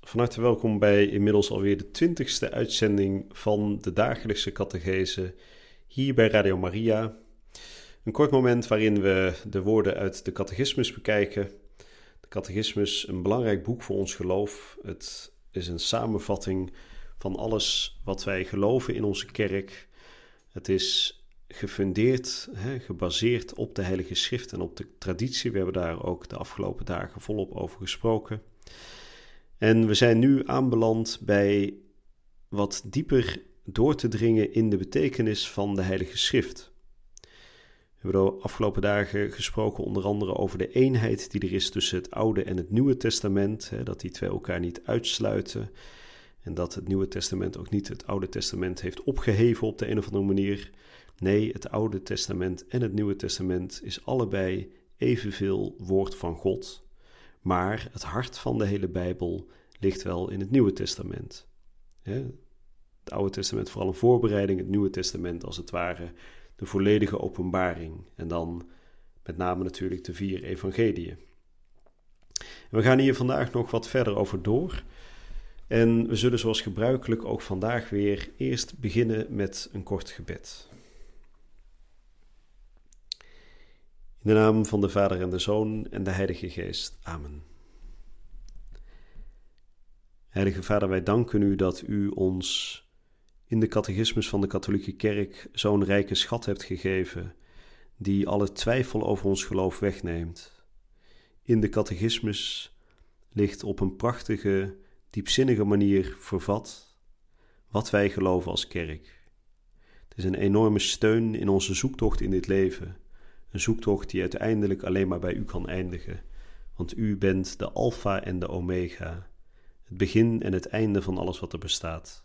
van harte welkom bij inmiddels alweer de 20e uitzending van de dagelijkse catechese hier bij Radio Maria. Een kort moment waarin we de woorden uit de catechismus bekijken. De catechismus, een belangrijk boek voor ons geloof. Het is een samenvatting van alles wat wij geloven in onze kerk. Het is gefundeerd, gebaseerd op de Heilige Schrift en op de traditie. We hebben daar ook de afgelopen dagen volop over gesproken. En we zijn nu aanbeland bij wat dieper door te dringen in de betekenis van de Heilige Schrift. We hebben de afgelopen dagen gesproken onder andere over de eenheid die er is tussen het Oude en het Nieuwe Testament. Dat die twee elkaar niet uitsluiten. En dat het Nieuwe Testament ook niet het Oude Testament heeft opgeheven op de een of andere manier. Nee, het Oude Testament en het Nieuwe Testament is allebei evenveel woord van God. Maar het hart van de hele Bijbel ligt wel in het Nieuwe Testament. Het Oude Testament vooral een voorbereiding, het Nieuwe Testament als het ware de volledige openbaring. En dan met name natuurlijk de 4 Evangeliën. En we gaan hier vandaag nog wat verder over door. En we zullen zoals gebruikelijk ook vandaag weer eerst beginnen met een kort gebed. In de naam van de Vader en de Zoon en de Heilige Geest. Amen. Heilige Vader, wij danken u dat u ons in de catechismus van de katholieke kerk zo'n rijke schat hebt gegeven, die alle twijfel over ons geloof wegneemt. In de catechismus ligt op een prachtige, diepzinnige manier vervat wat wij geloven als kerk. Het is een enorme steun in onze zoektocht in dit leven. Een zoektocht die uiteindelijk alleen maar bij u kan eindigen, want u bent de alfa en de omega, het begin en het einde van alles wat er bestaat.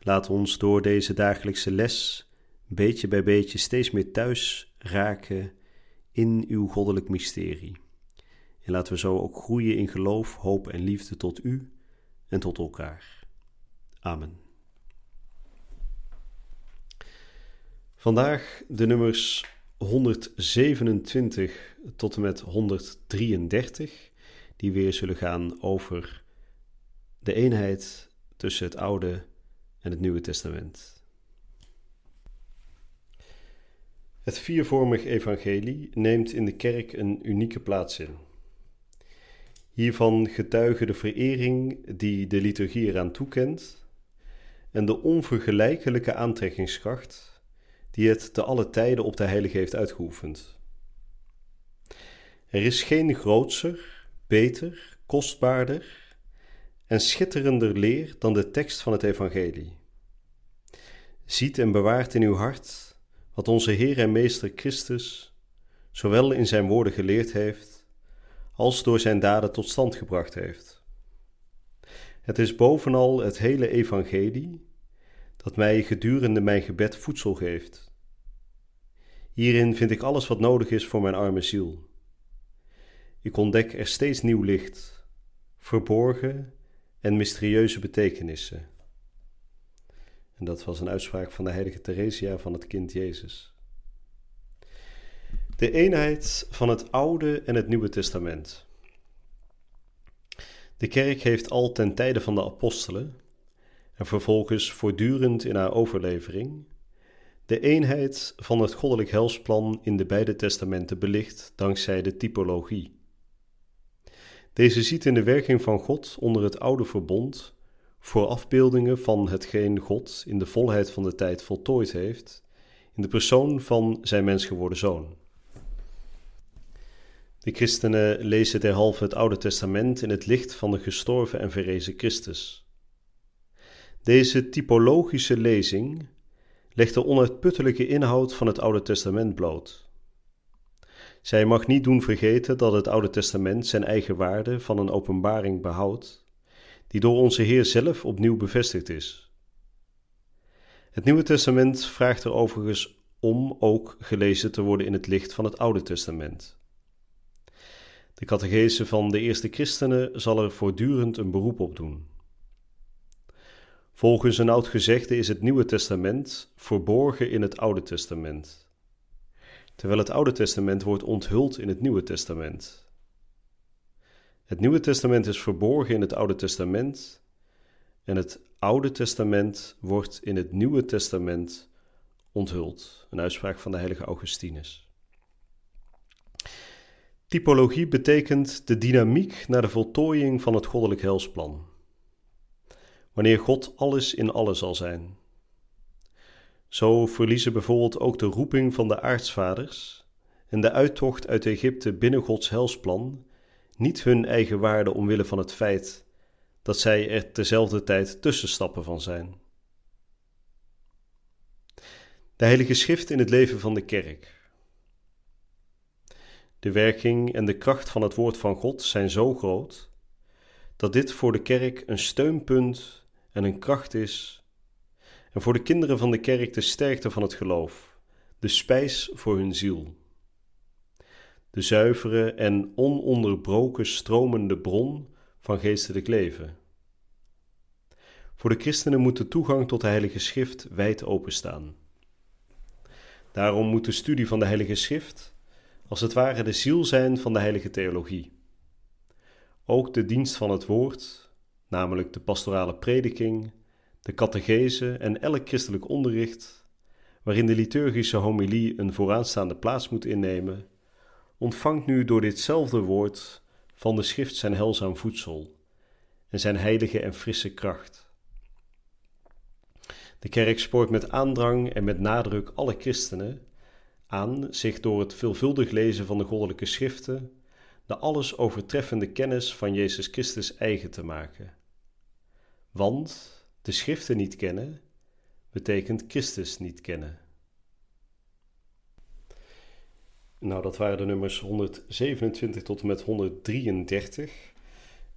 Laat ons door deze dagelijkse les beetje bij beetje steeds meer thuis raken in uw goddelijk mysterie. En laten we zo ook groeien in geloof, hoop en liefde tot u en tot elkaar. Amen. Vandaag de nummers 127 tot en met 133, die weer zullen gaan over de eenheid tussen het Oude en het Nieuwe Testament. Het viervormig evangelie neemt in de kerk een unieke plaats in. Hiervan getuigen de verering die de liturgie eraan toekent en de onvergelijkelijke aantrekkingskracht die het te alle tijden op de heilige heeft uitgeoefend. Er is geen grootser, beter, kostbaarder en schitterender leer dan de tekst van het evangelie. Ziet en bewaart in uw hart wat onze Heer en Meester Christus zowel in zijn woorden geleerd heeft, als door zijn daden tot stand gebracht heeft. Het is bovenal het hele evangelie dat mij gedurende mijn gebed voedsel geeft. Hierin vind ik alles wat nodig is voor mijn arme ziel. Ik ontdek er steeds nieuw licht, verborgen en mysterieuze betekenissen. En dat was een uitspraak van de heilige Theresia van het Kind Jezus. De eenheid van het Oude en het Nieuwe Testament. De kerk heeft al ten tijde van de apostelen en vervolgens voortdurend in haar overlevering de eenheid van het goddelijk helsplan in de beide testamenten belicht dankzij de typologie. Deze ziet in de werking van God onder het oude verbond voor afbeeldingen van hetgeen God in de volheid van de tijd voltooid heeft in de persoon van zijn mensgeworden Zoon. De christenen lezen derhalve het Oude Testament in het licht van de gestorven en verrezen Christus. Deze typologische lezing legt de onuitputtelijke inhoud van het Oude Testament bloot. Zij mag niet doen vergeten dat het Oude Testament zijn eigen waarde van een openbaring behoudt die door onze Heer zelf opnieuw bevestigd is. Het Nieuwe Testament vraagt er overigens om ook gelezen te worden in het licht van het Oude Testament. De catechese van de eerste christenen zal er voortdurend een beroep op doen. Volgens een oud gezegde is het Nieuwe Testament verborgen in het Oude Testament, terwijl het Oude Testament wordt onthuld in het Nieuwe Testament. Het Nieuwe Testament is verborgen in het Oude Testament en het Oude Testament wordt in het Nieuwe Testament onthuld. Een uitspraak van de heilige Augustinus. Typologie betekent de dynamiek naar de voltooiing van het goddelijk heilsplan. Wanneer God alles in alles zal zijn. Zo verliezen bijvoorbeeld ook de roeping van de aartsvaders en de uittocht uit Egypte binnen Gods heilsplan niet hun eigen waarde omwille van het feit dat zij er tezelfde tijd tussenstappen van zijn. De Heilige Schrift in het leven van de kerk. De werking en de kracht van het woord van God zijn zo groot dat dit voor de kerk een steunpunt en een kracht is en voor de kinderen van de kerk de sterkte van het geloof, de spijs voor hun ziel. De zuivere en ononderbroken stromende bron van geestelijk leven. Voor de christenen moet de toegang tot de Heilige Schrift wijd openstaan. Daarom moet de studie van de Heilige Schrift als het ware de ziel zijn van de heilige theologie. Ook de dienst van het woord, namelijk de pastorale prediking, de catechese en elk christelijk onderricht, waarin de liturgische homilie een vooraanstaande plaats moet innemen, ontvangt nu door ditzelfde woord van de Schrift zijn heilzaam voedsel en zijn heilige en frisse kracht. De kerk spoort met aandrang en met nadruk alle christenen aan zich door het veelvuldig lezen van de goddelijke Schriften de alles overtreffende kennis van Jezus Christus eigen te maken. Want de Schriften niet kennen betekent Christus niet kennen. Nou, dat waren de nummers 127 tot en met 133.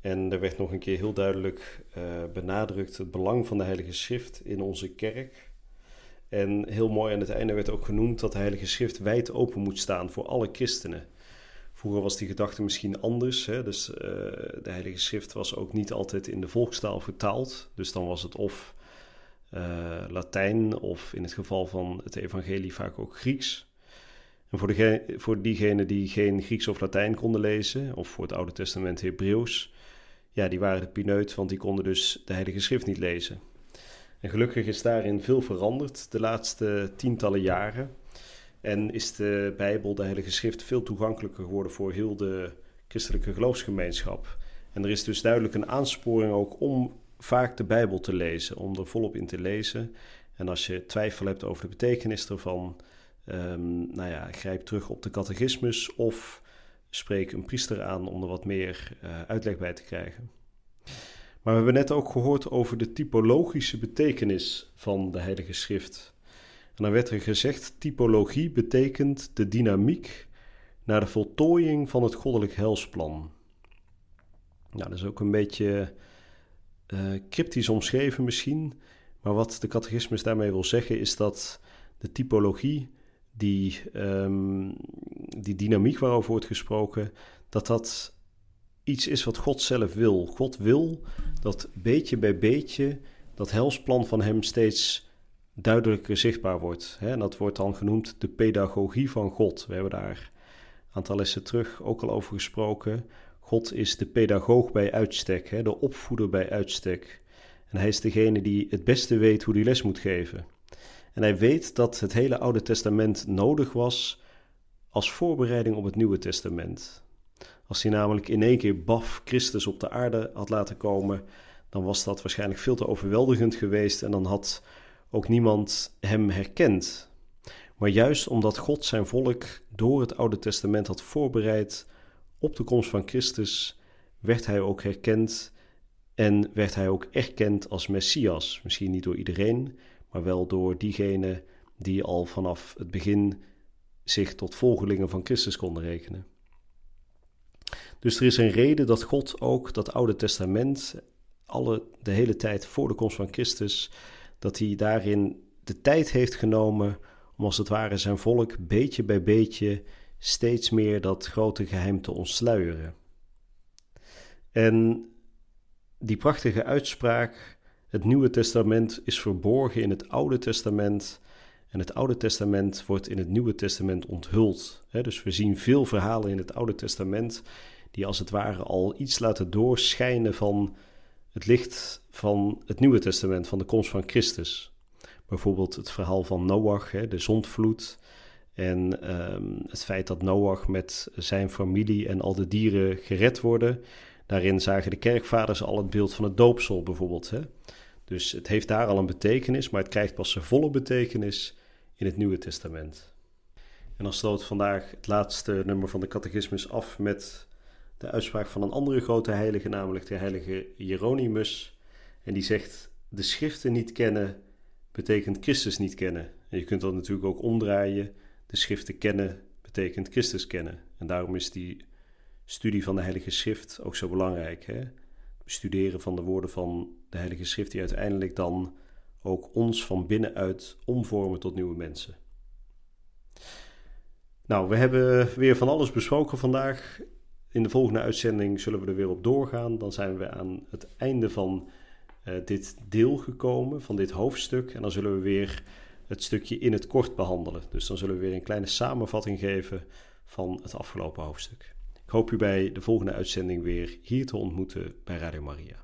En er werd nog een keer heel duidelijk benadrukt het belang van de Heilige Schrift in onze kerk. En heel mooi aan het einde werd ook genoemd dat de Heilige Schrift wijd open moet staan voor alle christenen. Vroeger was die gedachte misschien anders, hè? Dus de Heilige Schrift was ook niet altijd in de volkstaal vertaald. Dus dan was het of Latijn of in het geval van het evangelie vaak ook Grieks. En voor diegenen die geen Grieks of Latijn konden lezen, of voor het Oude Testament Hebreeuws, ja, die waren de pineut, want die konden dus de Heilige Schrift niet lezen. En gelukkig is daarin veel veranderd de laatste tientallen jaren. En is de Bijbel, de Heilige Schrift, veel toegankelijker geworden voor heel de christelijke geloofsgemeenschap. En er is dus duidelijk een aansporing ook om vaak de Bijbel te lezen, om er volop in te lezen. En als je twijfel hebt over de betekenis ervan, grijp terug op de catechismus of spreek een priester aan om er wat meer uitleg bij te krijgen. Maar we hebben net ook gehoord over de typologische betekenis van de Heilige Schrift. En dan werd er gezegd, typologie betekent de dynamiek naar de voltooiing van het goddelijk heilsplan. Nou, dat is ook een beetje cryptisch omschreven misschien, maar wat de catechismus daarmee wil zeggen is dat de typologie, die dynamiek waarover wordt gesproken, dat iets is wat God zelf wil. God wil dat beetje bij beetje dat heilsplan van hem steeds duidelijker zichtbaar wordt. En dat wordt dan genoemd de pedagogie van God. We hebben daar een aantal lessen terug ook al over gesproken. God is de pedagoog bij uitstek, de opvoeder bij uitstek. En hij is degene die het beste weet hoe die les moet geven. En hij weet dat het hele Oude Testament nodig was als voorbereiding op het Nieuwe Testament. Als hij namelijk in één keer baf Christus op de aarde had laten komen, dan was dat waarschijnlijk veel te overweldigend geweest en dan had ook niemand hem herkend. Maar juist omdat God zijn volk door het Oude Testament had voorbereid op de komst van Christus, werd hij ook herkend en werd hij ook erkend als Messias. Misschien niet door iedereen, maar wel door diegenen die al vanaf het begin zich tot volgelingen van Christus konden rekenen. Dus er is een reden dat God ook dat Oude Testament de hele tijd voor de komst van Christus, dat hij daarin de tijd heeft genomen om als het ware zijn volk beetje bij beetje steeds meer dat grote geheim te ontsluieren. En die prachtige uitspraak, het Nieuwe Testament is verborgen in het Oude Testament en het Oude Testament wordt in het Nieuwe Testament onthuld. Dus we zien veel verhalen in het Oude Testament die als het ware al iets laten doorschijnen van het licht van het Nieuwe Testament, van de komst van Christus. Bijvoorbeeld het verhaal van Noach, de zondvloed. En het feit dat Noach met zijn familie en al de dieren gered worden. Daarin zagen de kerkvaders al het beeld van het doopsel bijvoorbeeld. Dus het heeft daar al een betekenis, maar het krijgt pas zijn volle betekenis in het Nieuwe Testament. En dan sloot vandaag het laatste nummer van de catechismus af met de uitspraak van een andere grote heilige, namelijk de heilige Hieronymus. En die zegt, de schriften niet kennen betekent Christus niet kennen. En je kunt dat natuurlijk ook omdraaien. De schriften kennen betekent Christus kennen. En daarom is die studie van de Heilige Schrift ook zo belangrijk. Het bestuderen van de woorden van de Heilige Schrift die uiteindelijk dan ook ons van binnenuit omvormen tot nieuwe mensen. Nou, we hebben weer van alles besproken vandaag. In de volgende uitzending zullen we er weer op doorgaan. Dan zijn we aan het einde van dit deel gekomen, van dit hoofdstuk. En dan zullen we weer het stukje in het kort behandelen. Dus dan zullen we weer een kleine samenvatting geven van het afgelopen hoofdstuk. Ik hoop u bij de volgende uitzending weer hier te ontmoeten bij Radio Maria.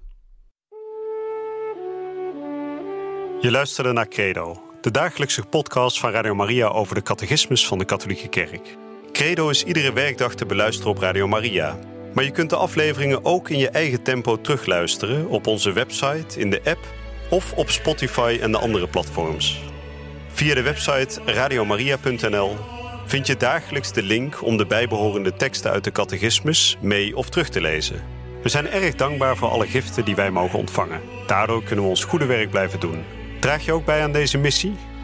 Je luisterde naar Credo, de dagelijkse podcast van Radio Maria over de catechismus van de Katholieke Kerk. Credo is iedere werkdag te beluisteren op Radio Maria. Maar je kunt de afleveringen ook in je eigen tempo terugluisteren op onze website, in de app of op Spotify en de andere platforms. Via de website radiomaria.nl vind je dagelijks de link om de bijbehorende teksten uit de catechismus mee of terug te lezen. We zijn erg dankbaar voor alle giften die wij mogen ontvangen. Daardoor kunnen we ons goede werk blijven doen. Draag je ook bij aan deze missie?